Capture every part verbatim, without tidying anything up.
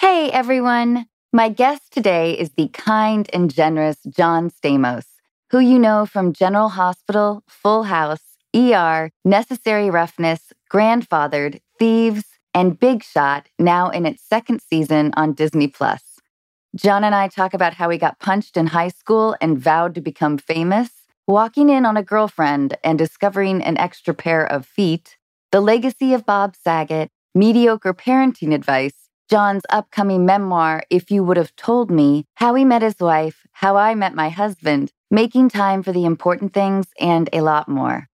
Hey, everyone. My guest today is the kind and generous John Stamos, who you know from General Hospital, Full House, E R, Necessary Roughness, Grandfathered, Thieves, and Big Shot, now in its second season on Disney plus. John and I talk about how he got punched in high school and vowed to become famous, walking in on a girlfriend and discovering an extra pair of feet, the legacy of Bob Saget, mediocre parenting advice, John's upcoming memoir, If You Would Have Told Me, how he met his wife, how I met my husband, making time for the important things, and a lot more.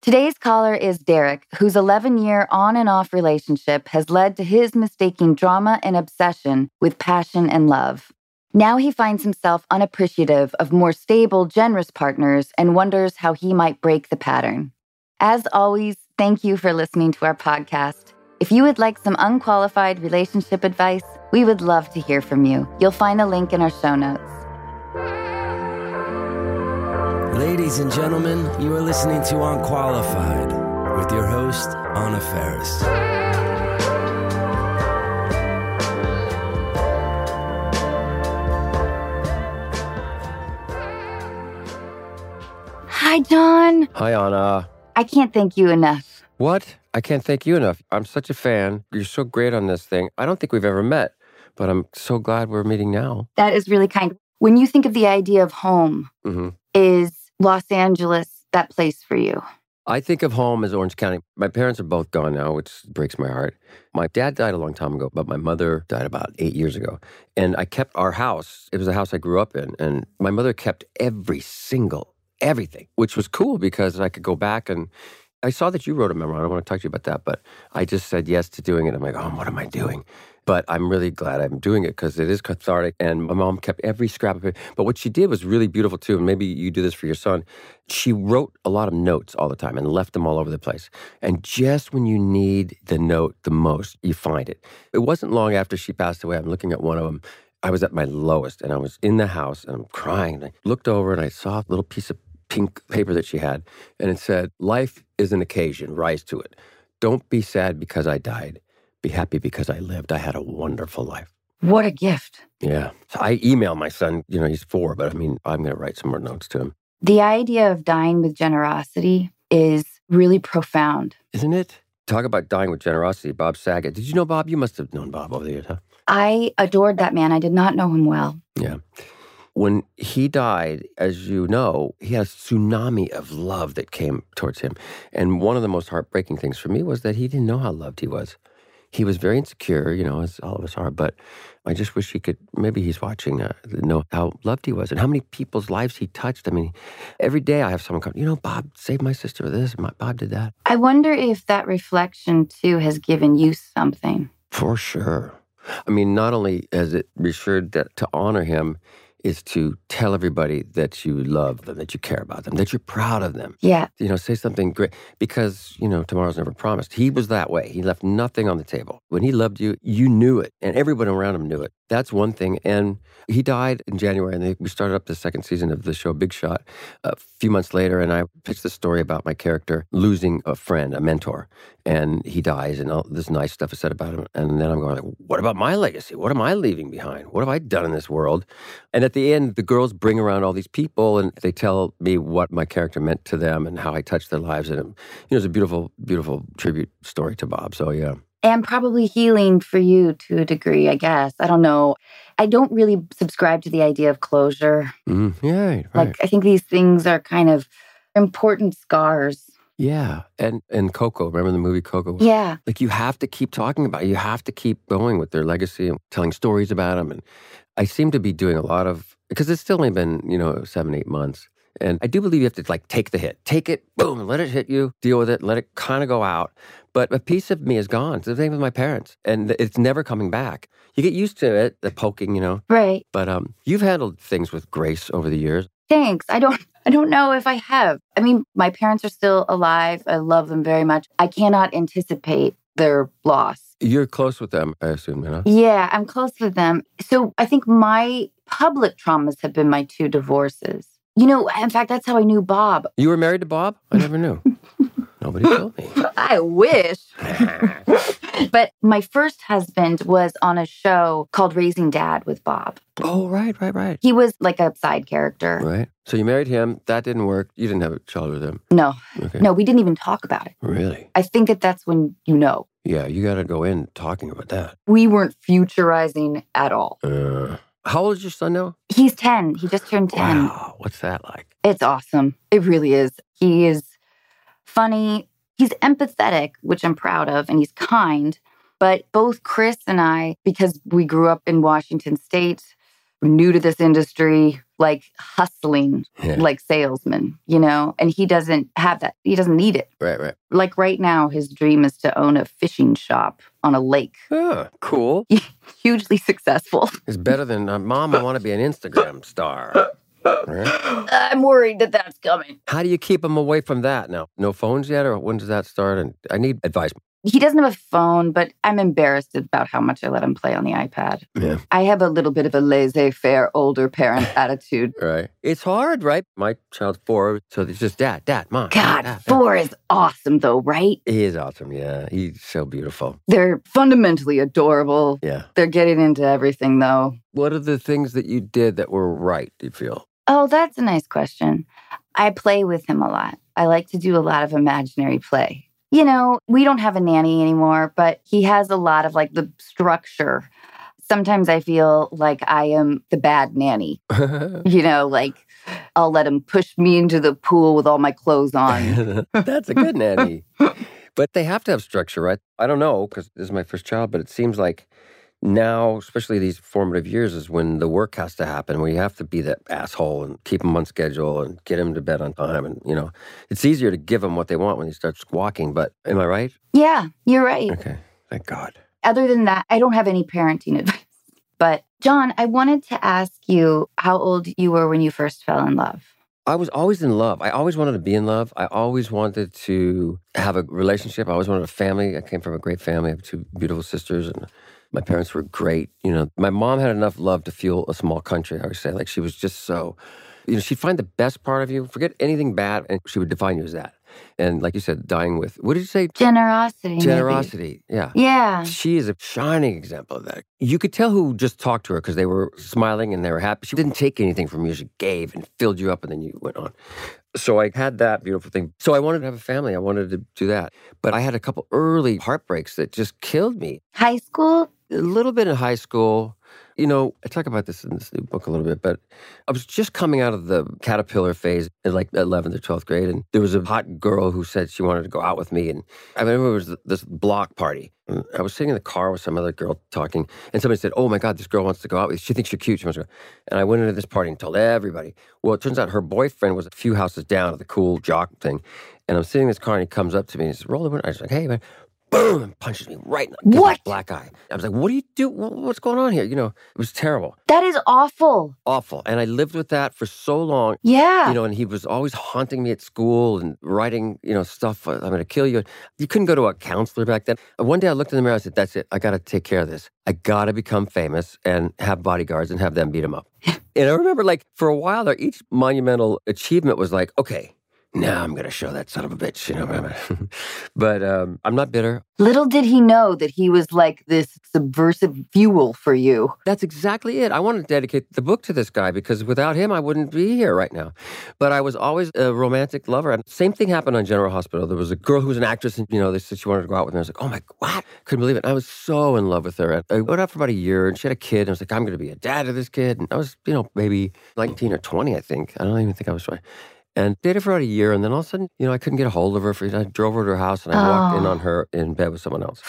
Today's caller is Derek, whose eleven-year on-and-off relationship has led to his mistaking drama and obsession with passion and love. Now he finds himself unappreciative of more stable, generous partners and wonders how he might break the pattern. As always, thank you for listening to our podcast. If you would like some unqualified relationship advice, we would love to hear from you. You'll find a link in our show notes. Ladies and gentlemen, you are listening to Unqualified with your host, Anna Ferris. Hi, John. Hi, Anna. I can't thank you enough. What? I can't thank you enough. I'm such a fan. You're so great on this thing. I don't think we've ever met, but I'm so glad we're meeting now. That is really kind. When you think of the idea of home, mm-hmm. is Los Angeles that place for you? I think of home as Orange County. My parents are both gone now, which breaks my heart. My dad died a long time ago, but my mother died about eight years ago. And I kept our house. It was the house I grew up in. And my mother kept every single, everything, which was cool because I could go back and... I saw that you wrote a memoir. I don't want to talk to you about that, but I just said yes to doing it. I'm like, oh, what am I doing? But I'm really glad I'm doing it because it is cathartic. And my mom kept every scrap of it. But what she did was really beautiful too. And maybe you do this for your son. She wrote a lot of notes all the time and left them all over the place. And just when you need the note the most, you find it. It wasn't long after she passed away. I'm looking at one of them. I was at my lowest and I was in the house and I'm crying. And I looked over and I saw a little piece of pink paper that she had, and it said, life is an occasion, rise to it. Don't be sad because I died. Be happy because I lived. I had a wonderful life. What a gift. Yeah. So I email my son, you know, he's four, but I mean, I'm going to write some more notes to him. The idea of dying with generosity is really profound. Isn't it? Talk about dying with generosity, Bob Saget. Did you know Bob? You must have known Bob over the years, huh? I adored that man. I did not know him well. Yeah. When he died, as you know, he had a tsunami of love that came towards him. And one of the most heartbreaking things for me was that he didn't know how loved he was. He was very insecure, you know, as all of us are, but I just wish he could, maybe he's watching, uh, know how loved he was and how many people's lives he touched. I mean, every day I have someone come, you know, Bob saved my sister with this, my, Bob did that. I wonder if that reflection, too, has given you something. For sure. I mean, not only has it reassured that to honor him, is to tell everybody that you love them, that you care about them, that you're proud of them. Yeah. You know, say something great because, you know, tomorrow's never promised. He was that way. He left nothing on the table. When he loved you, you knew it and everyone around him knew it. That's one thing. And he died in January and we started up the second season of the show Big Shot a few months later and I pitched the story about my character losing a friend, a mentor, and he dies and all this nice stuff is said about him. And then I'm going, like, what about my legacy? What am I leaving behind? What have I done in this world? And at the end, the girls bring around all these people and they tell me what my character meant to them and how I touched their lives. And it, you know, it's a beautiful, beautiful tribute story to Bob. So, yeah. And probably healing for you to a degree, I guess. I don't know. I don't really subscribe to the idea of closure. Mm, yeah, right. Like, I think these things are kind of important scars. Yeah. And and Coco, remember the movie Coco? Yeah. Like, you have to keep talking about it. You have to keep going with their legacy and telling stories about them. And I seem to be doing a lot of, because it's still only been, you know, seven, eight months. And I do believe you have to like take the hit. Take it, boom, let it hit you, deal with it, let it kind of go out. But a piece of me is gone. It's the same with my parents. And it's never coming back. You get used to it, the poking, you know. Right. But um, you've handled things with grace over the years. Thanks. I don't I don't know if I have. I mean, my parents are still alive. I love them very much. I cannot anticipate their loss. You're close with them, I assume, you know? Yeah, I'm close with them. So I think my public traumas have been my two divorces. You know, in fact, that's how I knew Bob. You were married to Bob? I never knew. Nobody told me. I wish. But my first husband was on a show called Raising Dad with Bob. Oh, right, right, right. He was like a side character. Right. So you married him. That didn't work. You didn't have a child with him. No. Okay. No, we didn't even talk about it. Really? I think that that's when you know. Yeah, you got to go in talking about that. We weren't futurizing at all. Uh, how old is your son now? He's ten. He just turned ten. Wow, what's that like? It's awesome. It really is. He is funny. He's empathetic, which I'm proud of, and he's kind. But both Chris and I, because we grew up in Washington State, we're new to this industry, like hustling, yeah. like salesmen, you know, and he doesn't have that. He doesn't need it. Right, right. Like right now, his dream is to own a fishing shop on a lake. Oh, cool. Hugely successful. It's better than, uh, Mom, I want to be an Instagram star. Right? I'm worried that that's coming. How do you keep him away from that now? No phones yet, or when does that start? And I need advice. He doesn't have a phone, but I'm embarrassed about how much I let him play on the iPad. Yeah. I have a little bit of a laissez-faire older parent attitude. Right. It's hard, right? My child's four, so it's just dad, dad, mom. God, dad, dad. Four is awesome though, right? He is awesome, yeah. He's so beautiful. They're fundamentally adorable. Yeah. They're getting into everything though. What are the things that you did that were right, do you feel? Oh, that's a nice question. I play with him a lot. I like to do a lot of imaginary play. You know, we don't have a nanny anymore, but he has a lot of like the structure. Sometimes I feel like I am the bad nanny. You know, like I'll let him push me into the pool with all my clothes on. That's a good nanny. But they have to have structure, right? I don't know, because this is my first child, but it seems like now, especially these formative years, is when the work has to happen, where you have to be that asshole and keep them on schedule and get them to bed on time. And, you know, it's easier to give them what they want when you start squawking, but am I right? Yeah, you're right. Okay, thank God. Other than that, I don't have any parenting advice. But, John, I wanted to ask you how old you were when you first fell in love. I was always in love. I always wanted to be in love. I always wanted to have a relationship. I always wanted a family. I came from a great family. I have two beautiful sisters, and my parents were great. You know, my mom had enough love to fuel a small country, I would say. Like, she was just so, you know, she'd find the best part of you, forget anything bad, and she would define you as that. And like you said, dying with, what did you say? Generosity. Generosity, maybe. Yeah. Yeah. She is a shining example of that. You could tell who just talked to her because they were smiling and they were happy. She didn't take anything from you. She gave and filled you up, and then you went on. So I had that beautiful thing. So I wanted to have a family. I wanted to do that. But I had a couple early heartbreaks that just killed me. High school? A little bit in high school. You know, I talk about this in this new book a little bit, but I was just coming out of the caterpillar phase in like eleventh or twelfth grade, and there was a hot girl who said she wanted to go out with me, and I remember it was this block party. And I was sitting in the car with some other girl talking, and somebody said, oh my God, this girl wants to go out with you. She thinks you're cute. She wants to go. And I went into this party and told everybody. Well, it turns out her boyfriend was a few houses down at the cool jock thing, and I'm sitting in this car, and he comes up to me, and he says, roll the window. I was like, hey, man. Boom, and punches me right in the black eye. I was like, what do you do? What's going on here? You know, it was terrible. That is awful. Awful. And I lived with that for so long. Yeah. You know, and he was always haunting me at school and writing, you know, stuff, I'm going to kill you. You couldn't go to a counselor back then. One day I looked in the mirror, I said, that's it. I got to take care of this. I got to become famous and have bodyguards and have them beat him up. And I remember, like, for a while there, each monumental achievement was like, okay, now I'm going to show that son of a bitch, you know. But um, I'm not bitter. Little did he know that he was like this subversive fuel for you. That's exactly it. I want to dedicate the book to this guy because without him, I wouldn't be here right now. But I was always a romantic lover. And same thing happened on General Hospital. There was a girl who was an actress, and, you know, they said she wanted to go out with me. I was like, oh my God, couldn't believe it. And I was so in love with her. And I went out for about a year, and she had a kid. And I was like, I'm going to be a dad to this kid. And I was, you know, maybe nineteen or twenty, I think. I don't even think I was twenty. And dated for about a year, and then all of a sudden, you know, I couldn't get a hold of her. For, you know, I drove over to her house, and I oh. walked in on her in bed with someone else.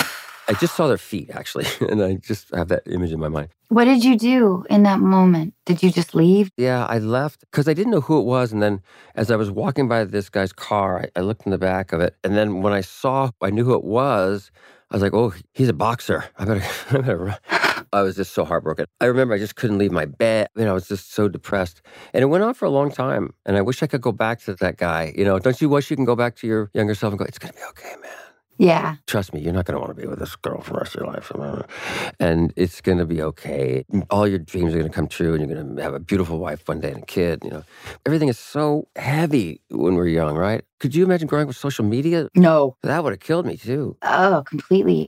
I just saw their feet, actually, and I just have that image in my mind. What did you do in that moment? Did you just leave? Yeah, I left because I didn't know who it was. And then as I was walking by this guy's car, I, I looked in the back of it. And then when I saw, I knew who it was. I was like, oh, he's a boxer. I better, I better run. I was just so heartbroken. I remember I just couldn't leave my bed. You know, I was just so depressed. And it went on for a long time. And I wish I could go back to that guy. You know, don't you wish you can go back to your younger self and go, it's going to be okay, man. Yeah. Trust me, you're not going to want to be with this girl for the rest of your life. And it's going to be okay. All your dreams are going to come true and you're going to have a beautiful wife one day and a kid, you know. Everything is so heavy when we're young, right? Could you imagine growing up with social media? No. That would have killed me too. Oh, completely.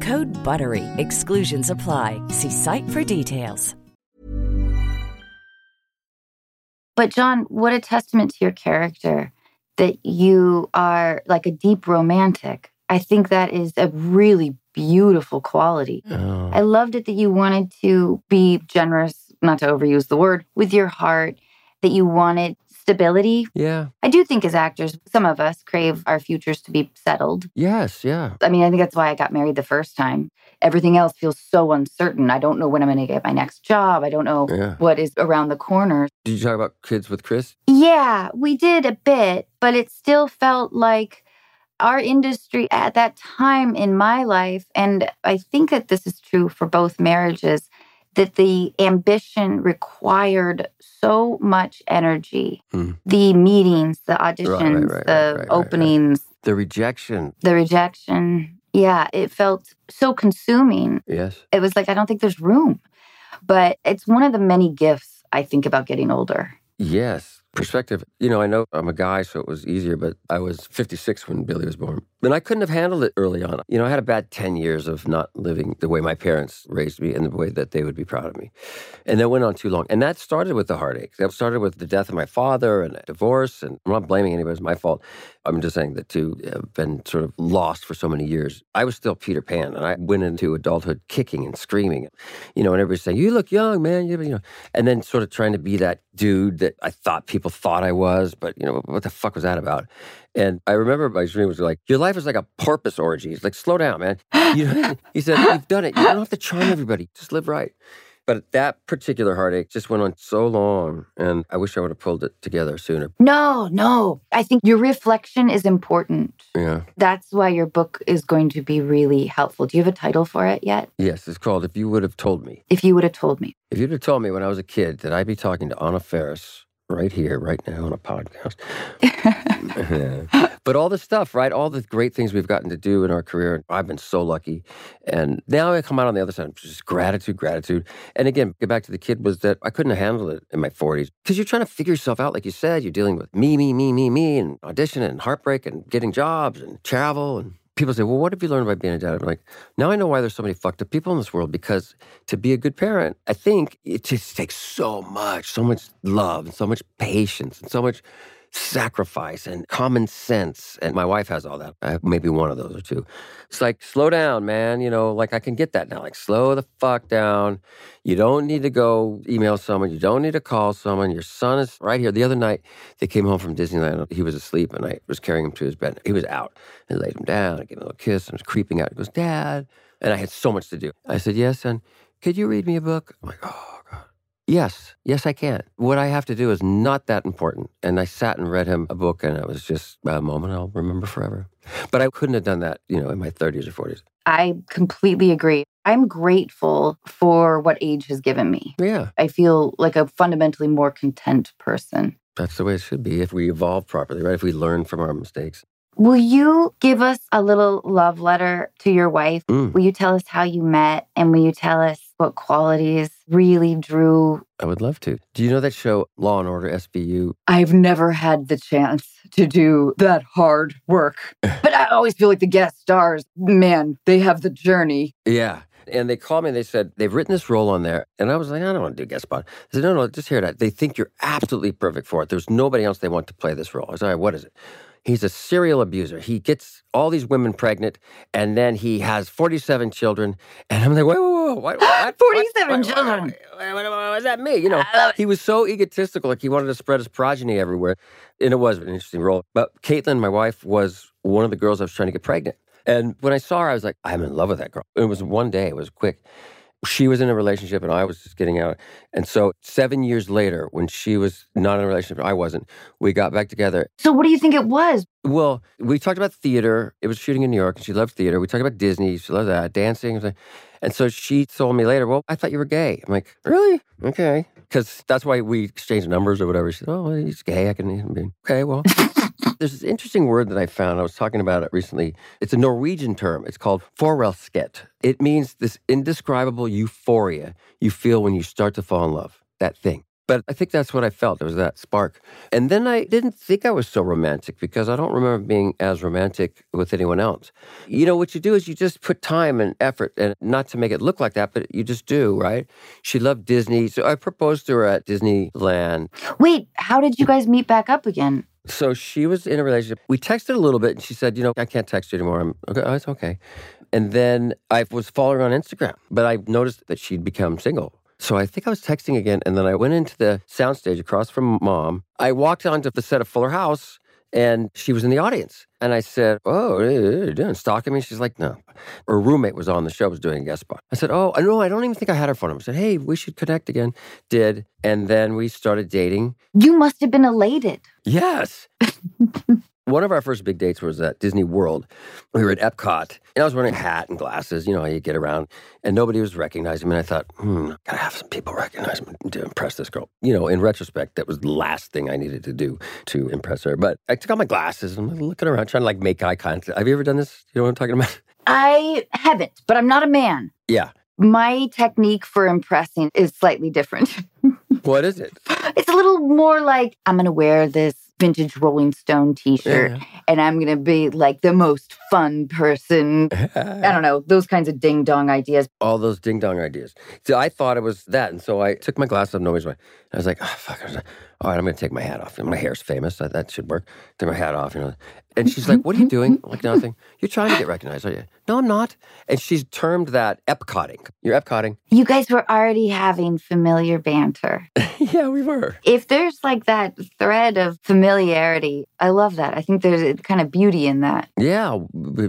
Code BUTTERY. Exclusions apply. See site for details. But John, what a testament to your character that you are like a deep romantic. I think that is a really beautiful quality. Oh. I loved it that you wanted to be generous, not to overuse the word, with your heart, that you wanted stability. Yeah. I do think as actors, some of us crave our futures to be settled. Yes, yeah. I mean, I think that's why I got married the first time. Everything else feels so uncertain. I don't know when I'm going to get my next job. I don't know yeah. what is around the corner. Did you talk about Kids with Chris? Yeah, we did a bit, but it still felt like our industry at that time in my life, and I think that this is true for both marriages, that the ambition required so much energy. Mm. The meetings, the auditions, right, right, right, the right, right, openings. Right, right. The rejection. The rejection. Yeah, it felt so consuming. Yes. It was like, I don't think there's room. But it's one of the many gifts I think about getting older. Yes. Perspective. You know, I know I'm a guy, so it was easier, but I was fifty-six when Billy was born. And I couldn't have handled it early on. You know, I had a bad ten years of not living the way my parents raised me and the way that they would be proud of me. And that went on too long. And that started with the heartache. That started with the death of my father and a divorce. And I'm not blaming anybody. It's my fault. I'm just saying that two have been sort of lost for so many years. I was still Peter Pan, and I went into adulthood kicking and screaming. You know, and everybody's saying, you look young, man. You know, and then sort of trying to be that dude that I thought people thought I was, but you know, what the fuck was that about? And I remember my dream was like, your life is like a porpoise orgy. It's like, slow down, man. You know, he said, you've done it. You don't have to charm everybody. Just live right. But that particular heartache just went on so long, and I wish I would have pulled it together sooner. No, no. I think your reflection is important. Yeah. That's why your book is going to be really helpful. Do you have a title for it yet? Yes, it's called If You Would Have Told Me. If You Would Have Told Me. If you'd have told me when I was a kid that I'd be talking to Anna Faris right here, right now on a podcast. Yeah. But all the stuff, right? All the great things we've gotten to do in our career. I've been so lucky. And now I come out on the other side, just gratitude, gratitude. And again, get back to the kid was that I couldn't handle it in my forties. Because you're trying to figure yourself out, like you said. You're dealing with me, me, me, me, me, and audition and heartbreak and getting jobs and travel. And people say, well, what have you learned by being a dad? I'm like, now I know why there's so many fucked up people in this world. Because to be a good parent, I think it just takes so much, so much love and so much patience and so much sacrifice and common sense. And my wife has all that. I have maybe one of those or two. It's like, slow down, man. You know, like I can get that now. Like, slow the fuck down. You don't need to go email someone. You don't need to call someone. Your son is right here. The other night, they came home from Disneyland. He was asleep, and I was carrying him to his bed. He was out. I laid him down. I gave him a little kiss. I was creeping out. He goes, Dad. And I had so much to do. I said, yes, son. Could you read me a book? I'm like, oh, God. Yes. Yes, I can. What I have to do is not that important. And I sat and read him a book, and it was just a moment I'll remember forever. But I couldn't have done that, you know, in my thirties or forties. I completely agree. I'm grateful for what age has given me. Yeah. I feel like a fundamentally more content person. That's the way it should be if we evolve properly, right? If we learn from our mistakes. Will you give us a little love letter to your wife? Mm. Will you tell us how you met? And will you tell us what qualities really drew? I would love to. Do you know that show, Law and Order S V U? I've never had the chance to do that hard work. But I always feel like the guest stars, man, they have the journey. Yeah. And they called me and they said, they've written this role on there. And I was like, I don't want to do guest spot. I said, no, no, just hear that. They think you're absolutely perfect for it. There's nobody else they want to play this role. I said, all right, what is it? He's a serial abuser. He gets all these women pregnant, and then he has forty-seven children. And I'm like, whoa, whoa, whoa. What, what, forty-seven what, what, children. What, what, what, what, what is that me? You know, he was so egotistical. Like, he wanted to spread his progeny everywhere. And it was an interesting role. But Caitlin, my wife, was one of the girls I was trying to get pregnant. And when I saw her, I was like, I'm in love with that girl. It was one day. It was quick. She was in a relationship and I was just getting out. And so seven years later, when she was not in a relationship, I wasn't, we got back together. So what do you think it was? Well, we talked about theater. It was shooting in New York and she loved theater. We talked about Disney. She loved that, dancing. And so she told me later, well, I thought you were gay. I'm like, really? Okay. Because that's why we exchanged numbers or whatever. She said, oh, he's gay. I can be, okay, well. There's this interesting word that I found. I was talking about it recently. It's a Norwegian term. It's called forelsket. It means this indescribable euphoria you feel when you start to fall in love, that thing. But I think that's what I felt. There was that spark. And then I didn't think I was so romantic because I don't remember being as romantic with anyone else. You know, what you do is you just put time and effort, and not to make it look like that, but you just do, right? She loved Disney. So I proposed to her at Disneyland. Wait, how did you guys meet back up again? So she was in a relationship. We texted a little bit and she said, you know, I can't text you anymore. I'm okay. Oh, it's okay. And then I was following her on Instagram, but I noticed that she'd become single. So I think I was texting again. And then I went into the soundstage across from Mom. I walked onto the set of Fuller House and she was in the audience. And I said, oh, what are you doing? Stalking me? She's like, no. Her roommate was on the show, was doing a guest spot. I said, oh, no, I don't even think I had her phone number. I said, hey, we should connect again. Did. And then we started dating. You must have been elated. Yes. One of our first big dates was at Disney World. We were at Epcot, and I was wearing a hat and glasses, you know, how you get around, and nobody was recognizing me. And I thought, hmm, gotta have some people recognize me to impress this girl. You know, in retrospect, that was the last thing I needed to do to impress her. But I took off my glasses, and I'm looking around, trying to, like, make eye contact. Have you ever done this? You know what I'm talking about? I haven't, but I'm not a man. Yeah. My technique for impressing is slightly different. What is it? It's a little more like, I'm going to wear this vintage Rolling Stone t-shirt, yeah, and I'm going to be like the most fun person. I don't know, those kinds of ding-dong ideas. All those ding-dong ideas. So I thought it was that, and so I took my glasses off, nobody's way. I was like, oh, fuck, all right, I'm going to take my hat off. My hair's famous, that, that should work. Take my hat off, you know. And she's like, what are you doing? I'm like, nothing. You're trying to get recognized, are you? No, I'm not. And she's termed that Epcotting. You're Epcotting. You guys were already having familiar banter. Yeah, we were. If there's like that thread of familiarity, I love that. I think there's a kind of beauty in that. Yeah,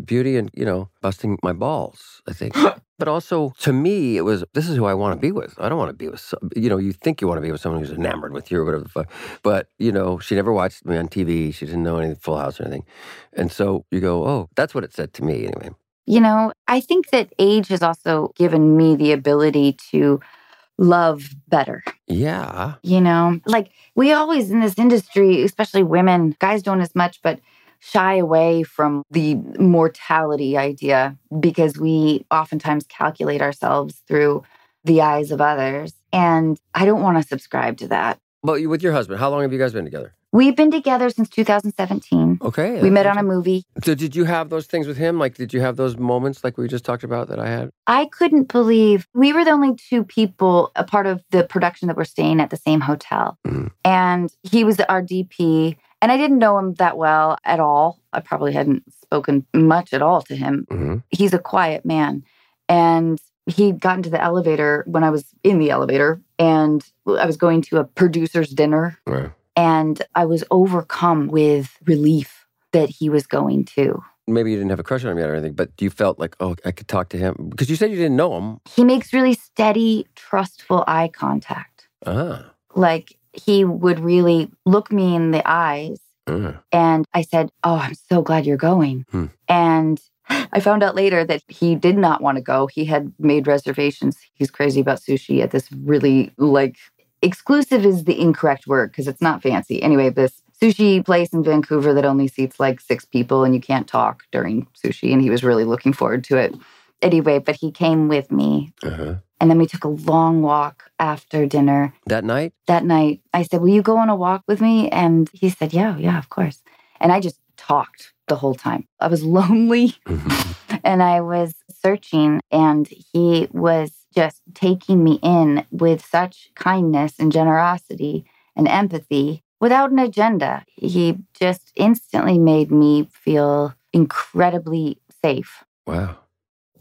beauty and, you know, busting my balls, I think. But also, to me, it was, this is who I want to be with. I don't want to be with, some, you know, you think you want to be with someone who's enamored with you or whatever the fuck. But, you know, she never watched me on T V. She didn't know any Full House or anything. And so you go, oh, that's what it said to me anyway. You know, I think that age has also given me the ability to love better. Yeah. You know, like we always in this industry, especially women, guys don't as much, but shy away from the mortality idea because we oftentimes calculate ourselves through the eyes of others. And I don't want to subscribe to that. But with your husband, how long have you guys been together? We've been together since two thousand seventeen. Okay. We met on a movie. So did you have those things with him? Like, did you have those moments like we just talked about that I had? I couldn't believe we were the only two people, a part of the production that were staying at the same hotel. Mm. And he was our D P. And I didn't know him that well at all. I probably hadn't spoken much at all to him. Mm-hmm. He's a quiet man. And he'd gotten to the elevator when I was in the elevator. And I was going to a producer's dinner. Right. And I was overcome with relief that he was going to. Maybe you didn't have a crush on him yet or anything, but you felt like, oh, I could talk to him. Because you said you didn't know him. He makes really steady, trustful eye contact. Ah. Like, he would really look me in the eyes. Uh. And I said, oh, I'm so glad you're going. Hmm. And I found out later that he did not want to go. He had made reservations. He's crazy about sushi at this really, like, exclusive is the incorrect word because it's not fancy. Anyway, this sushi place in Vancouver that only seats like six people and you can't talk during sushi. And he was really looking forward to it. Anyway, but he came with me. Uh-huh. And then we took a long walk after dinner. That night? That night. I said, will you go on a walk with me? And he said, yeah, yeah, of course. And I just talked the whole time. I was lonely and I was searching, and he was just taking me in with such kindness and generosity and empathy without an agenda. He just instantly made me feel incredibly safe. Wow.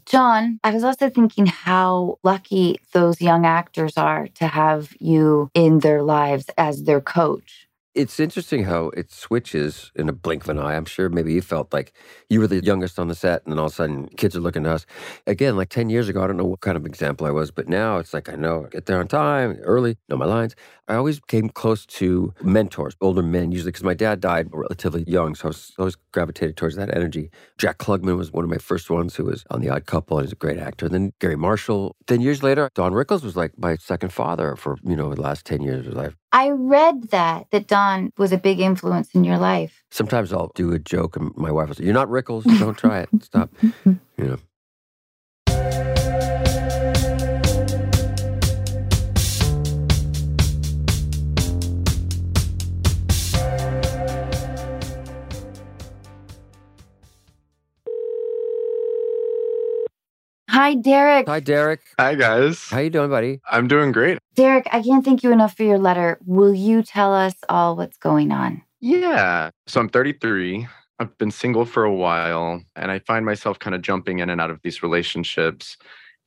John, I was also thinking how lucky those young actors are to have you in their lives as their coach. It's interesting how it switches in a blink of an eye. I'm sure maybe you felt like you were the youngest on the set and then all of a sudden kids are looking at us. Again, like ten years ago, I don't know what kind of example I was, but now it's like I know I get there on time, early, know my lines. I always came close to mentors, older men usually, because my dad died relatively young, so I was always gravitated towards that energy. Jack Klugman was one of my first ones who was on The Odd Couple, and he's a great actor. And then Gary Marshall. Then years later, Don Rickles was like my second father for, you know, the last ten years of his life. I read that, that Don was a big influence in your life. Sometimes I'll do a joke and my wife will say, you're not Rickles, don't try it, stop. You know. Hi, Derek. Hi, Derek. Hi, guys. How you doing, buddy? I'm doing great. Derek, I can't thank you enough for your letter. Will you tell us all what's going on? Yeah. So I'm thirty-three. I've been single for a while, and I find myself kind of jumping in and out of these relationships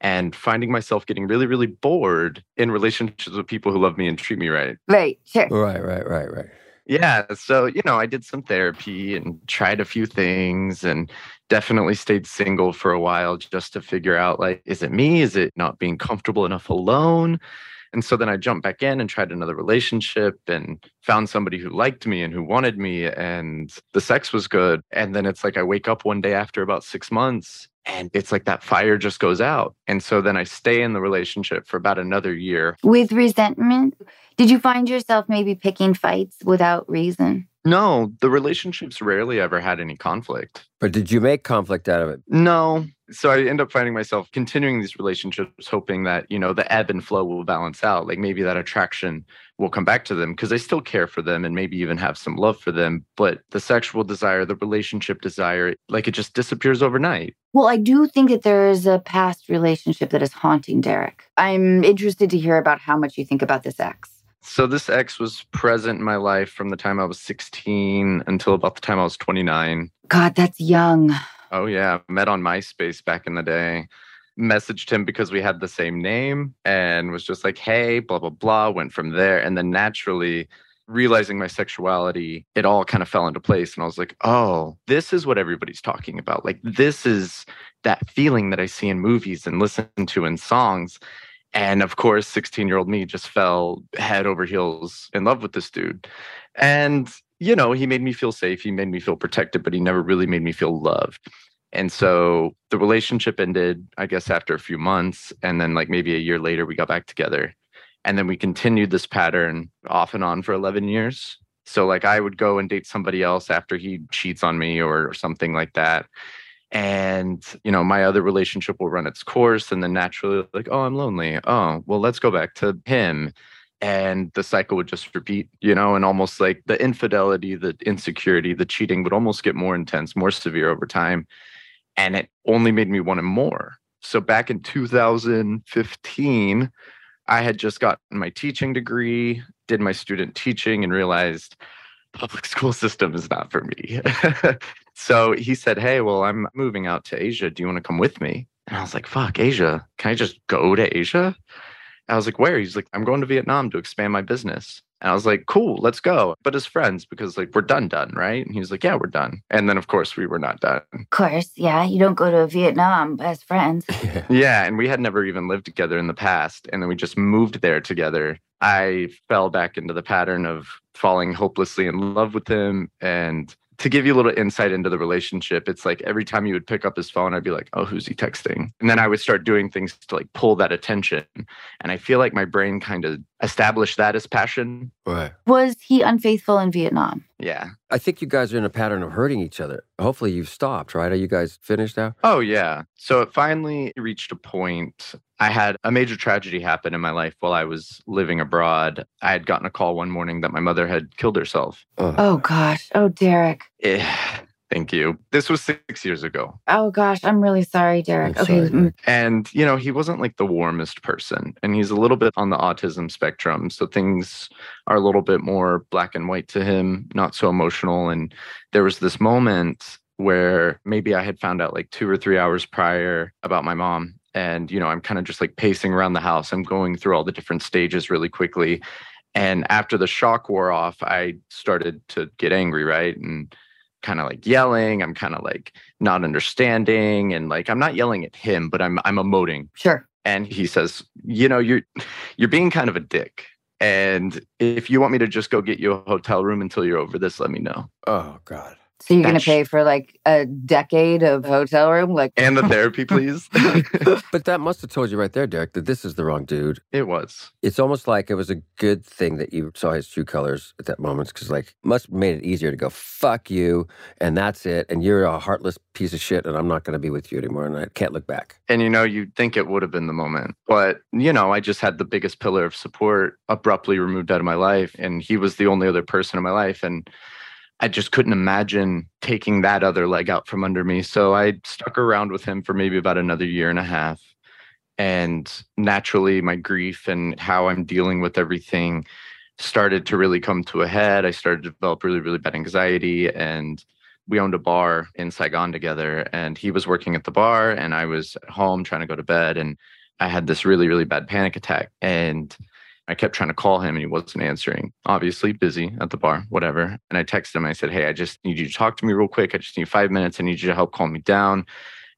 and finding myself getting really, really bored in relationships with people who love me and treat me right. Right, sure. Right, right, right, right. Yeah. So, you know, I did some therapy and tried a few things and definitely stayed single for a while just to figure out, like, is it me? Is it not being comfortable enough alone? And so then I jumped back in and tried another relationship and found somebody who liked me and who wanted me, and the sex was good. And then it's like I wake up one day after about six months and it's like that fire just goes out. And so then I stay in the relationship for about another year. With resentment? Did you find yourself maybe picking fights without reason? No, the relationships rarely ever had any conflict. But did you make conflict out of it? No. So I end up finding myself continuing these relationships, hoping that, you know, the ebb and flow will balance out. Like maybe that attraction will come back to them because I still care for them and maybe even have some love for them. But the sexual desire, the relationship desire, like it just disappears overnight. Well, I do think that there is a past relationship that is haunting Derek. I'm interested to hear about how much you think about this ex. So this ex was present in my life from the time I was sixteen until about the time I was twenty-nine. God, that's young. Oh, yeah. Met on MySpace back in the day. Messaged him because we had the same name and was just like, hey, blah, blah, blah. Went from there. And then naturally, realizing my sexuality, it all kind of fell into place. And I was like, oh, this is what everybody's talking about. Like, this is that feeling that I see in movies and listen to in songs. And of course, sixteen-year-old me just fell head over heels in love with this dude. And, you know, he made me feel safe. He made me feel protected, but he never really made me feel loved. And so the relationship ended, I guess, after a few months. And then like maybe a year later, we got back together. And then we continued this pattern off and on for eleven years. So like I would go and date somebody else after he cheats on me or, or something like that. And, you know, my other relationship will run its course. And then naturally, like, oh, I'm lonely. Oh, well, let's go back to him. And the cycle would just repeat, you know, and almost like the infidelity, the insecurity, the cheating would almost get more intense, more severe over time. And it only made me want him more. So back in two thousand fifteen, I had just gotten my teaching degree, did my student teaching, and realized public school system is not for me. So he said, hey, well, I'm moving out to Asia. Do you want to come with me? And I was like, fuck, Asia. Can I just go to Asia? I was like, where? He's like, I'm going to Vietnam to expand my business. And I was like, cool, let's go. But as friends, because like, we're done, done, right? And he was like, yeah, we're done. And then, of course, we were not done. Of course, yeah. You don't go to Vietnam as friends. Yeah, and we had never even lived together in the past. And then we just moved there together. I fell back into the pattern of falling hopelessly in love with him. And to give you a little insight into the relationship, it's like every time you would pick up his phone, I'd be like, oh, who's he texting? And then I would start doing things to like pull that attention. And I feel like my brain kind of established that as passion. Right. Was he unfaithful in Vietnam? Yeah. I think you guys are in a pattern of hurting each other. Hopefully you've stopped, right? Are you guys finished now? Oh, yeah. So it finally reached a point. I had a major tragedy happen in my life while I was living abroad. I had gotten a call one morning that my mother had killed herself. Oh, oh gosh. Oh, Derek. Yeah. Thank you. This was six years ago. Oh, gosh. I'm really sorry, Derek. I'm okay. Sorry. And, you know, he wasn't like the warmest person. And he's a little bit on the autism spectrum. So things are a little bit more black and white to him, not so emotional. And there was this moment where maybe I had found out like two or three hours prior about my mom. And, you know, I'm kind of just like pacing around the house. I'm going through all the different stages really quickly. And after the shock wore off, I started to get angry, right? And kind of like yelling, I'm kind of like not understanding, and like I'm not yelling at him, but I'm I'm emoting. Sure. And he says, you know, you're you're being kind of a dick, and if you want me to just go get you a hotel room until you're over this, let me know. Oh God. So you're going to pay for like a decade of hotel room, like and the therapy, please. But that must have told you right there, Derek, that this is the wrong dude. It was. It's almost like it was a good thing that you saw his true colors at that moment, because like must have made it easier to go fuck you, and that's it, and you're a heartless piece of shit, and I'm not going to be with you anymore, and I can't look back. And you know, you'd think it would have been the moment, but you know, I just had the biggest pillar of support abruptly removed out of my life, and he was the only other person in my life, and I just couldn't imagine taking that other leg out from under me. So I stuck around with him for maybe about another year and a half. And naturally, my grief and how I'm dealing with everything started to really come to a head. I started to develop really, really bad anxiety. And we owned a bar in Saigon together. And he was working at the bar and I was at home trying to go to bed. And I had this really, really bad panic attack. And I kept trying to call him and he wasn't answering. Obviously busy at the bar, whatever. And I texted him. I said, hey, I just need you to talk to me real quick. I just need five minutes. I need you to help calm me down.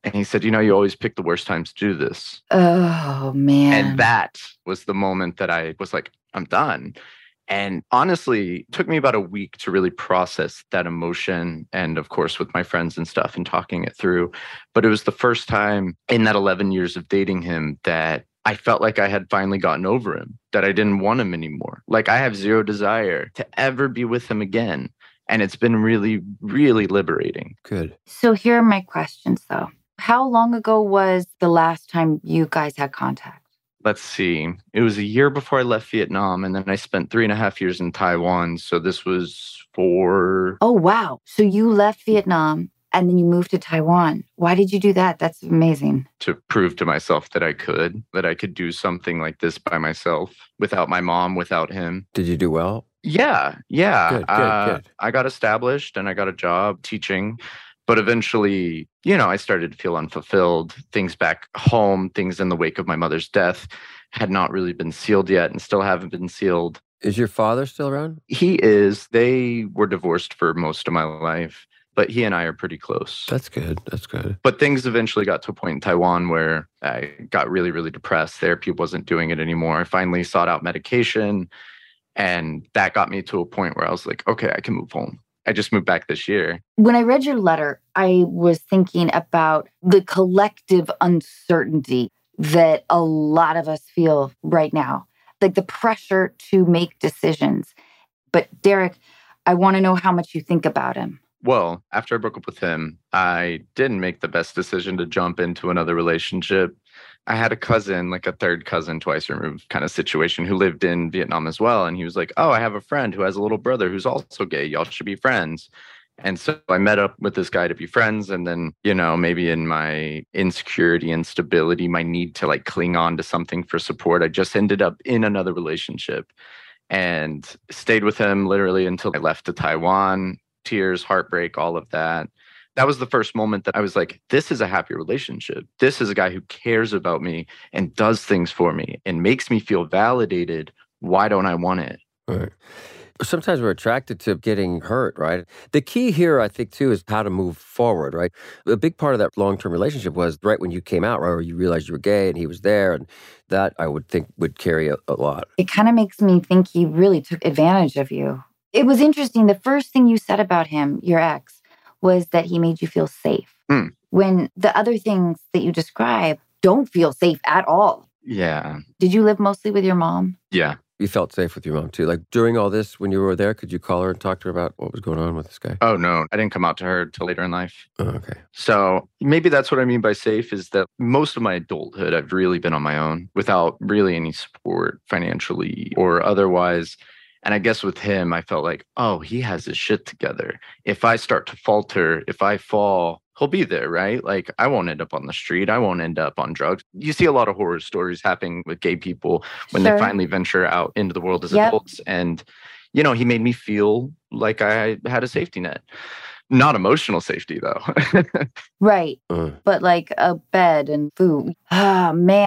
And he said, you know, you always pick the worst times to do this. Oh, man. And that was the moment that I was like, I'm done. And honestly, it took me about a week to really process that emotion. And of course, with my friends and stuff and talking it through. But it was the first time in that eleven years of dating him that I felt like I had finally gotten over him, that I didn't want him anymore. Like I have zero desire to ever be with him again. And it's been really, really liberating. Good. So here are my questions though. How long ago was the last time you guys had contact? Let's see. It was a year before I left Vietnam. And then I spent three and a half years in Taiwan. So this was four. Oh, wow. So you left Vietnam. And then you moved to Taiwan. Why did you do that? That's amazing. To prove to myself that I could, that I could do something like this by myself, without my mom, without him. Did you do well? Yeah, yeah. Good, good, uh, good. I got established and I got a job teaching. But eventually, you know, I started to feel unfulfilled. Things back home, things in the wake of my mother's death had not really been sealed yet and still haven't been sealed. Is your father still around? He is. They were divorced for most of my life. But he and I are pretty close. That's good. That's good. But things eventually got to a point in Taiwan where I got really, really depressed. Therapy wasn't doing it anymore. I finally sought out medication. And that got me to a point where I was like, okay, I can move home. I just moved back this year. When I read your letter, I was thinking about the collective uncertainty that a lot of us feel right now. Like the pressure to make decisions. But Derek, I want to know how much you think about him. Well, after I broke up with him, I didn't make the best decision to jump into another relationship. I had a cousin, like a third cousin, twice removed kind of situation, who lived in Vietnam as well. And he was like, oh, I have a friend who has a little brother who's also gay. Y'all should be friends. And so I met up with this guy to be friends. And then, you know, maybe in my insecurity, instability, my need to like cling on to something for support, I just ended up in another relationship and stayed with him literally until I left to Taiwan. Tears, heartbreak, all of that. That was the first moment that I was like, this is a happy relationship. This is a guy who cares about me and does things for me and makes me feel validated. Why don't I want it? Right. Sometimes we're attracted to getting hurt, right? The key here, I think, too, is how to move forward, right? A big part of that long-term relationship was right when you came out, right, or you realized you were gay and he was there, and that I would think would carry a, a lot. It kind of makes me think he really took advantage of you. It was interesting. The first thing you said about him, your ex, was that he made you feel safe. Mm. When the other things that you describe don't feel safe at all. Yeah. Did you live mostly with your mom? Yeah. You felt safe with your mom, too. Like, during all this, when you were there, could you call her and talk to her about what was going on with this guy? Oh, no. I didn't come out to her till later in life. Oh, okay. So maybe that's what I mean by safe, is that most of my adulthood, I've really been on my own without really any support financially or otherwise. And I guess with him, I felt like, oh, he has his shit together. If I start to falter, if I fall, he'll be there, right? Like, I won't end up on the street. I won't end up on drugs. You see a lot of horror stories happening with gay people when sure. they finally venture out into the world as yep. adults. And, you know, he made me feel like I had a safety net. Not emotional safety, though. Right. Uh. But like a bed and food. Ah, oh, man.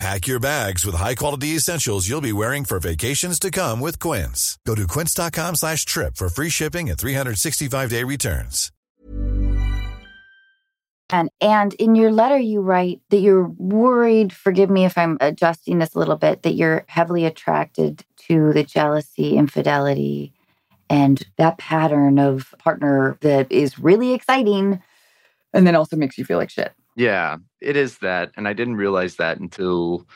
Pack your bags with high-quality essentials you'll be wearing for vacations to come with Quince. Go to quince.com slash trip for free shipping and three sixty-five day returns. And, and in your letter, you write that you're worried, forgive me if I'm adjusting this a little bit, that you're heavily attracted to the jealousy, infidelity, and that pattern of partner that is really exciting and then also makes you feel like shit. Yeah, it is that. And I didn't realize that until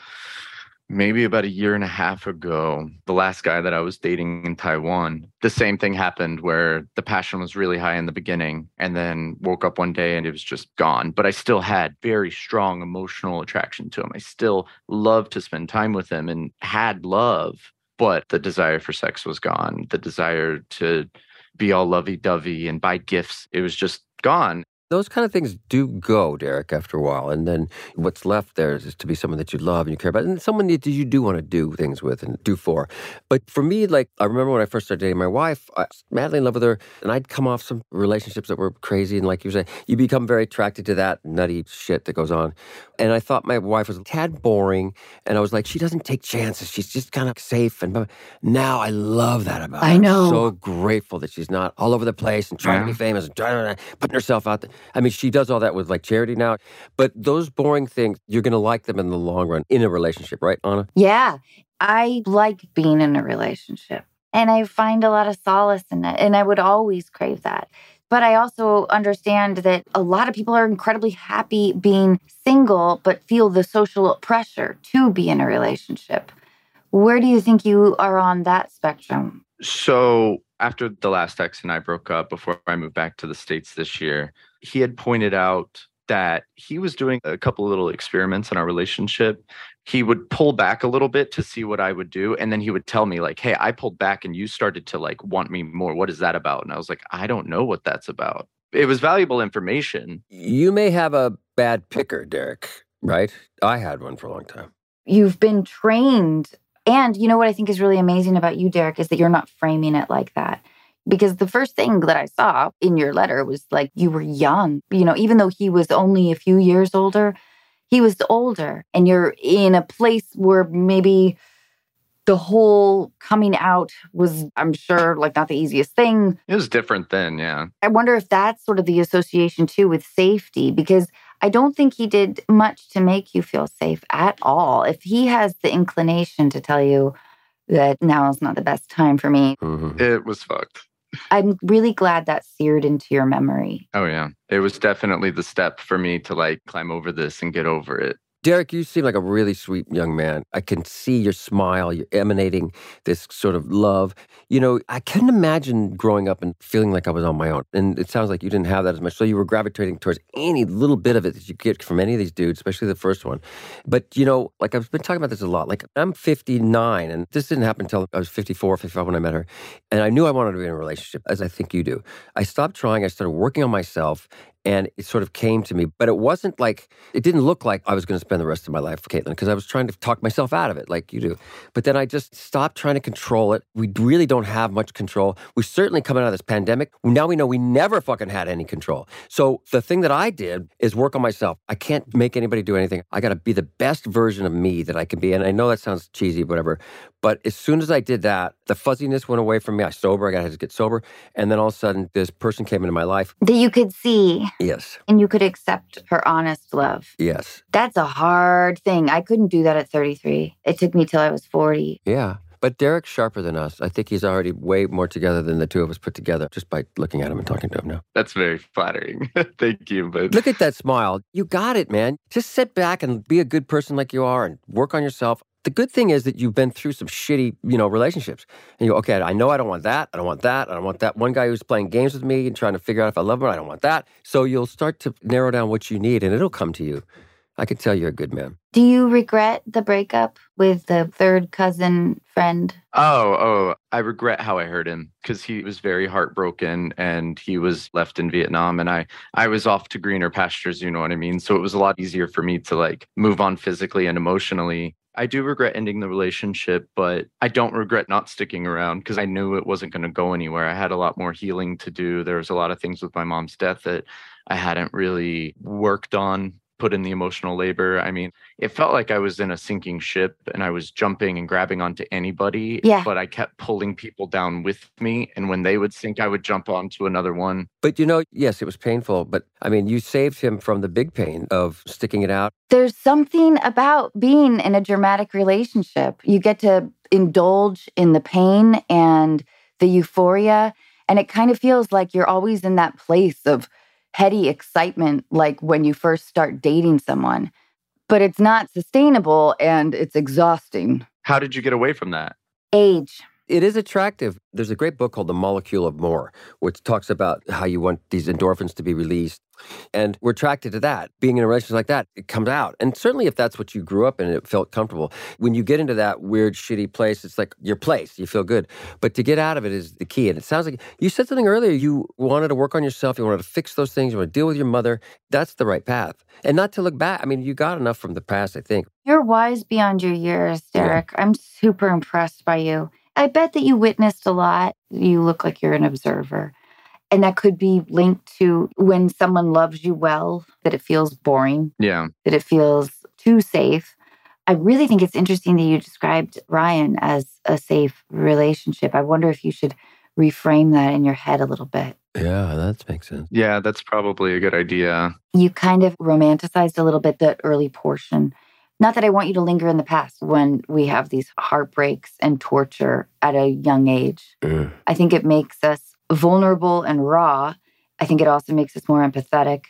maybe about a year and a half ago. The last guy that I was dating in Taiwan, the same thing happened where the passion was really high in the beginning and then woke up one day and it was just gone. But I still had very strong emotional attraction to him. I still loved to spend time with him and had love, but the desire for sex was gone. The desire to be all lovey-dovey and buy gifts, it was just gone. Those kind of things do go, Derek, after a while. And then what's left there is to be someone that you love and you care about. And someone that you do want to do things with and do for. But for me, like, I remember when I first started dating my wife, I was madly in love with her. And I'd come off some relationships that were crazy. And like you were saying, you become very attracted to that nutty shit that goes on. And I thought my wife was a tad boring. And I was like, she doesn't take chances. She's just kind of safe. And now I love that about her. I know. I'm so grateful that she's not all over the place and trying yeah. to be famous and trying to putting herself out there. I mean, she does all that with, like, charity now. But those boring things, you're going to like them in the long run in a relationship, right, Anna? Yeah. I like being in a relationship. And I find a lot of solace in it. And I would always crave that. But I also understand that a lot of people are incredibly happy being single, but feel the social pressure to be in a relationship. Where do you think you are on that spectrum? So after the last ex and I broke up, before I moved back to the States this year, he had pointed out that he was doing a couple of little experiments in our relationship. He would pull back a little bit to see what I would do. And then he would tell me, like, hey, I pulled back and you started to, like, want me more. What is that about? And I was like, I don't know what that's about. It was valuable information. You may have a bad picker, Derek, right? I had one for a long time. You've been trained. And you know what I think is really amazing about you, Derek, is that you're not framing it like that. Because the first thing that I saw in your letter was, like, you were young. You know, even though he was only a few years older, he was older. And you're in a place where maybe the whole coming out was, I'm sure, like, not the easiest thing. It was different then, yeah. I wonder if that's sort of the association, too, with safety. Because I don't think he did much to make you feel safe at all. If he has the inclination to tell you that now is not the best time for me. Mm-hmm. It was fucked. I'm really glad that seared into your memory. Oh, yeah. It was definitely the step for me to like climb over this and get over it. Derek, you seem like a really sweet young man. I can see your smile. You're emanating this sort of love. You know, I couldn't imagine growing up and feeling like I was on my own. And it sounds like you didn't have that as much. So you were gravitating towards any little bit of it that you get from any of these dudes, especially the first one. But, you know, like I've been talking about this a lot. Like I'm fifty-nine, and this didn't happen until I was fifty-four, fifty-five when I met her. And I knew I wanted to be in a relationship, as I think you do. I stopped trying. I started working on myself. And it sort of came to me, but it wasn't like, it didn't look like I was going to spend the rest of my life with Caitlin, because I was trying to talk myself out of it like you do. But then I just stopped trying to control it. We really don't have much control. We certainly coming out of this pandemic, now we know we never fucking had any control. So the thing that I did is work on myself. I can't make anybody do anything. I got to be the best version of me that I can be. And I know that sounds cheesy, whatever. But as soon as I did that, the fuzziness went away from me. I sober, I got to get sober. And then all of a sudden, this person came into my life. That you could see. Yes. And you could accept her honest love. Yes. That's a hard thing. I couldn't do that at thirty-three. It took me till I was forty. Yeah. But Derek's sharper than us. I think he's already way more together than the two of us put together just by looking at him and talking to him now. That's very flattering. Thank you. But look at that smile. You got it, man. Just sit back and be a good person like you are and work on yourself. The good thing is that you've been through some shitty, you know, relationships. And you go, okay, I know I don't want that. I don't want that. I don't want that. One guy who's playing games with me and trying to figure out if I love him, I don't want that. So you'll start to narrow down what you need and it'll come to you. I can tell you're a good man. Do you regret the breakup with the third cousin friend? Oh, oh, I regret how I hurt him because he was very heartbroken and he was left in Vietnam and I, I was off to greener pastures, you know what I mean? So it was a lot easier for me to like move on physically and emotionally. I do regret ending the relationship, but I don't regret not sticking around because I knew it wasn't going to go anywhere. I had a lot more healing to do. There was a lot of things with my mom's death that I hadn't really worked on, put in the emotional labor. I mean, it felt like I was in a sinking ship and I was jumping and grabbing onto anybody, yeah. But I kept pulling people down with me. And when they would sink, I would jump onto another one. But you know, yes, it was painful, but I mean, you saved him from the big pain of sticking it out. There's something about being in a dramatic relationship. You get to indulge in the pain and the euphoria. And it kind of feels like you're always in that place of heady excitement, like when you first start dating someone. But it's not sustainable and it's exhausting. How did you get away from that? Age. It is attractive. There's a great book called The Molecule of More, which talks about how you want these endorphins to be released. And we're attracted to that. Being in a relationship like that, it comes out. And certainly if that's what you grew up in, it felt comfortable. When you get into that weird, shitty place, it's like your place. You feel good. But to get out of it is the key. And it sounds like you said something earlier. You wanted to work on yourself. You wanted to fix those things. You want to deal with your mother. That's the right path. And not to look back. I mean, you got enough from the past, I think. You're wise beyond your years, Derek. Yeah. I'm super impressed by you. I bet that you witnessed a lot. You look like you're an observer. And that could be linked to when someone loves you well, that it feels boring. Yeah. That it feels too safe. I really think it's interesting that you described Ryan as a safe relationship. I wonder if you should reframe that in your head a little bit. Yeah, that makes sense. Yeah, that's probably a good idea. You kind of romanticized a little bit the early portion. Not that I want you to linger in the past when we have these heartbreaks and torture at a young age. Ugh. I think it makes us vulnerable and raw. I think it also makes us more empathetic.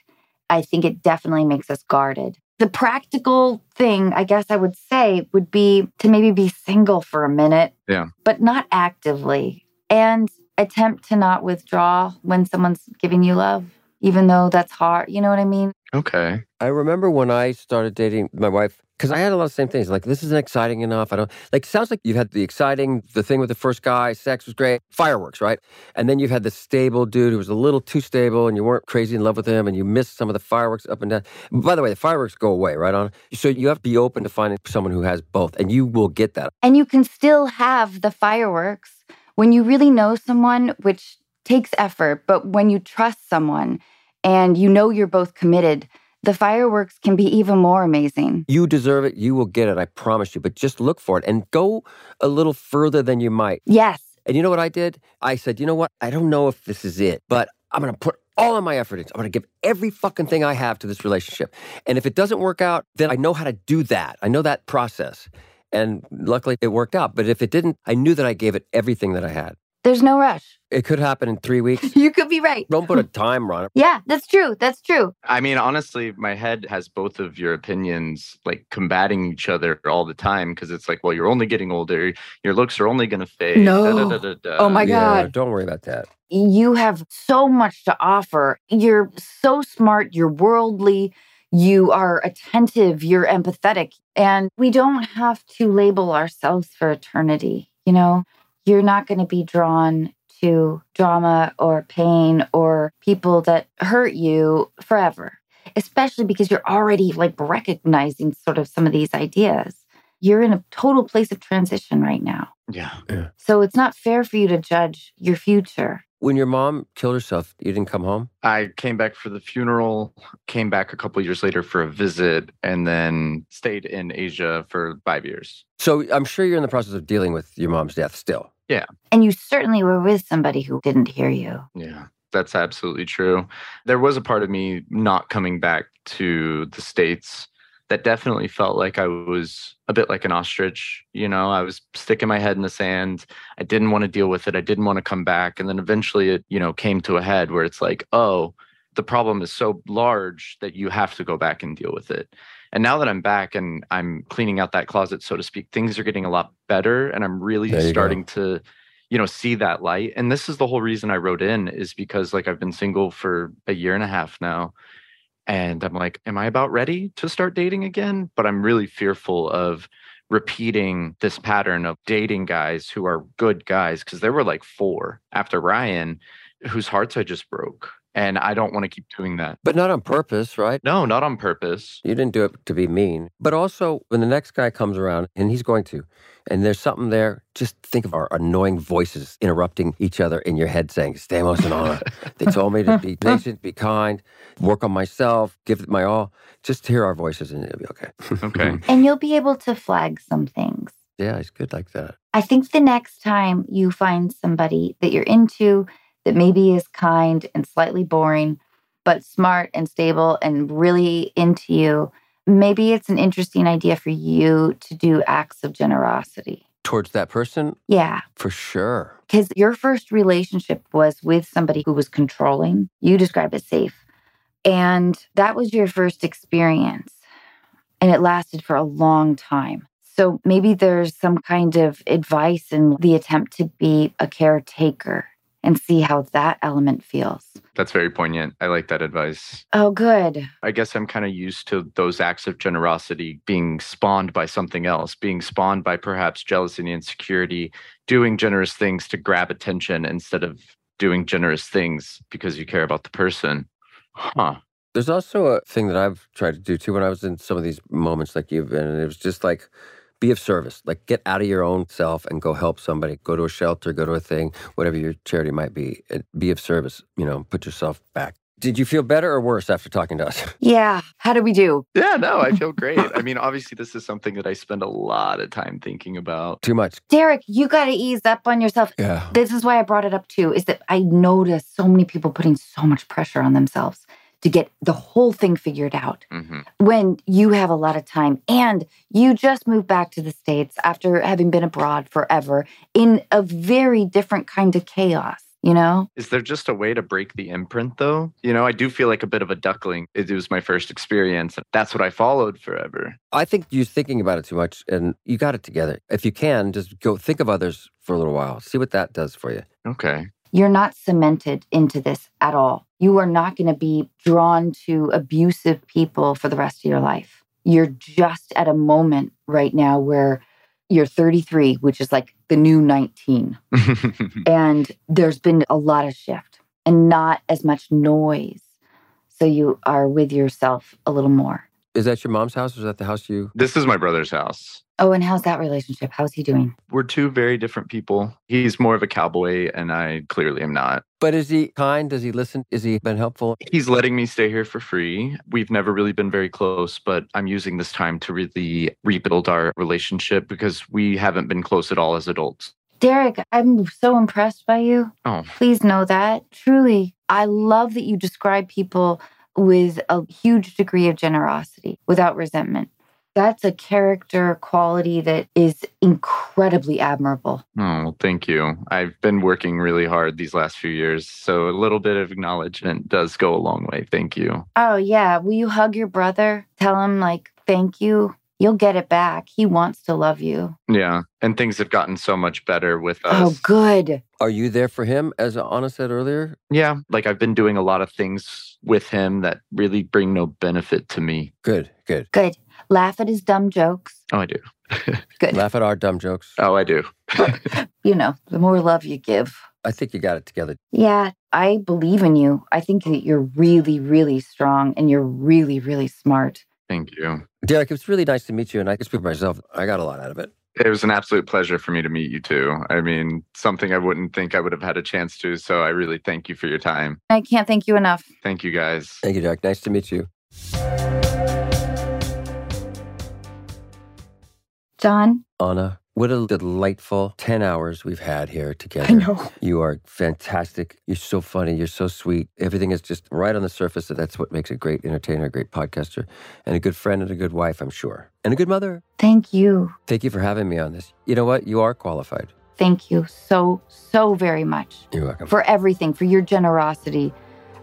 I think it definitely makes us guarded. The practical thing, I guess I would say, would be to maybe be single for a minute, yeah, but not actively. And attempt to not withdraw when someone's giving you love, even though that's hard. You know what I mean? Okay. I remember when I started dating my wife, because I had a lot of same things. Like, this isn't exciting enough. I don't, like, sounds like you've had the exciting, the thing with the first guy, sex was great, fireworks, right? And then you've had the stable dude who was a little too stable and you weren't crazy in love with him and you missed some of the fireworks up and down. By the way, the fireworks go away, right? on. So you have to be open to finding someone who has both and you will get that. And you can still have the fireworks when you really know someone, which takes effort, but when you trust someone and you know you're both committed, the fireworks can be even more amazing. You deserve it. You will get it. I promise you. But just look for it and go a little further than you might. Yes. And you know what I did? I said, you know what? I don't know if this is it, but I'm going to put all of my effort into it. I'm going to give every fucking thing I have to this relationship. And if it doesn't work out, then I know how to do that. I know that process. And luckily it worked out. But if it didn't, I knew that I gave it everything that I had. There's no rush. It could happen in three weeks. You could be right. Don't put a time on it. Yeah, that's true. That's true. I mean, honestly, my head has both of your opinions like combating each other all the time because it's like, well, you're only getting older. Your looks are only going to fade. No. Da, da, da, da. Oh, my yeah, God. Don't worry about that. You have so much to offer. You're so smart. You're worldly. You are attentive. You're empathetic. And we don't have to label ourselves for eternity, you know? You're not going to be drawn to drama or pain or people that hurt you forever, especially because you're already like recognizing sort of some of these ideas. You're in a total place of transition right now. Yeah. yeah. So it's not fair for you to judge your future. When your mom killed herself, you didn't come home? I came back for the funeral, came back a couple of years later for a visit, and then stayed in Asia for five years. So I'm sure you're in the process of dealing with your mom's death still. Yeah. And you certainly were with somebody who didn't hear you. Yeah, that's absolutely true. There was a part of me not coming back to the States that definitely felt like I was a bit like an ostrich. You know, I was sticking my head in the sand. I didn't want to deal with it. I didn't want to come back. And then eventually it, you know, came to a head where it's like, oh, the problem is so large that you have to go back and deal with it. And now that I'm back and I'm cleaning out that closet, so to speak, things are getting a lot better. And I'm really starting go. to, you know, see that light. And this is the whole reason I wrote in is because like I've been single for a year and a half now. And I'm like, am I about ready to start dating again? But I'm really fearful of repeating this pattern of dating guys who are good guys, because there were like four after Ryan, whose hearts I just broke. And I don't want to keep doing that. But not on purpose, right? No, not on purpose. You didn't do it to be mean. But also, when the next guy comes around, and he's going to, and there's something there, just think of our annoying voices interrupting each other in your head saying, Stamos and Anna, they told me to be patient, be kind, work on myself, give it my all. Just hear our voices and it'll be okay. Okay. And you'll be able to flag some things. Yeah, it's good like that. I think the next time you find somebody that you're into that maybe is kind and slightly boring, but smart and stable and really into you, maybe it's an interesting idea for you to do acts of generosity. Towards that person? Yeah. For sure. Because your first relationship was with somebody who was controlling. You describe it safe. And that was your first experience. And it lasted for a long time. So maybe there's some kind of advice in the attempt to be a caretaker and see how that element feels. That's very poignant. I like that advice. Oh, good. I guess I'm kind of used to those acts of generosity being spawned by something else, being spawned by perhaps jealousy and insecurity, doing generous things to grab attention instead of doing generous things because you care about the person. Huh. There's also a thing that I've tried to do too when I was in some of these moments like you've been, and it was just like, be of service, like get out of your own self and go help somebody, go to a shelter, go to a thing, whatever your charity might be, be of service, you know, put yourself back. Did you feel better or worse after talking to us? Yeah. How did we do? Yeah, no, I feel great. I mean, obviously this is something that I spend a lot of time thinking about. Too much. Derek, you got to ease up on yourself. Yeah. This is why I brought it up too, is that I notice so many people putting so much pressure on themselves to get the whole thing figured out mm-hmm. when you have a lot of time and you just moved back to the States after having been abroad forever in a very different kind of chaos, you know? Is there just a way to break the imprint though? You know, I do feel like a bit of a duckling. It was my first experience. That's what I followed forever. I think you're thinking about it too much and you got it together. If you can, just go think of others for a little while. See what that does for you. Okay. You're not cemented into this at all. You are not going to be drawn to abusive people for the rest of your life. You're just at a moment right now where you're thirty-three, which is like the new nineteen. And there's been a lot of shift and not as much noise. So you are with yourself a little more. Is that your mom's house or is that the house you... This is my brother's house. Oh, and how's that relationship? How's he doing? We're two very different people. He's more of a cowboy, and I clearly am not. But is he kind? Does he listen? Is he been helpful? He's letting me stay here for free. We've never really been very close, but I'm using this time to really rebuild our relationship because we haven't been close at all as adults. Derek, I'm so impressed by you. Oh. Please know that. Truly, I love that you describe people with a huge degree of generosity without resentment. That's a character quality that is incredibly admirable. Oh, thank you. I've been working really hard these last few years, so a little bit of acknowledgement does go a long way. Thank you. Oh, yeah. Will you hug your brother? Tell him, like, thank you. You'll get it back. He wants to love you. Yeah. And things have gotten so much better with us. Oh, good. Are you there for him, as Anna said earlier? Yeah. Like, I've been doing a lot of things with him that really bring no benefit to me. Good, good. Good. Laugh at his dumb jokes. Oh, I do. Good. Laugh at our dumb jokes. Oh, I do. You know, the more love you give. I think you got it together. Yeah. I believe in you. I think that you're really, really strong and you're really, really smart. Thank you. Derek, it was really nice to meet you. And I can speak for myself. I got a lot out of it. It was an absolute pleasure for me to meet you too. I mean, something I wouldn't think I would have had a chance to. So I really thank you for your time. I can't thank you enough. Thank you, guys. Thank you, Derek. Nice to meet you. John? Anna, what a delightful ten hours we've had here together. I know. You are fantastic. You're so funny. You're so sweet. Everything is just right on the surface. And that's what makes a great entertainer, a great podcaster, and a good friend and a good wife, I'm sure. And a good mother. Thank you. Thank you for having me on this. You know what? You are qualified. Thank you so, so very much. You're welcome. For everything, for your generosity.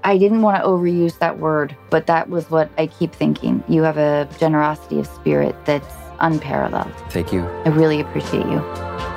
I didn't want to overuse that word, but that was what I keep thinking. You have a generosity of spirit that's unparalleled. Thank you. I really appreciate you.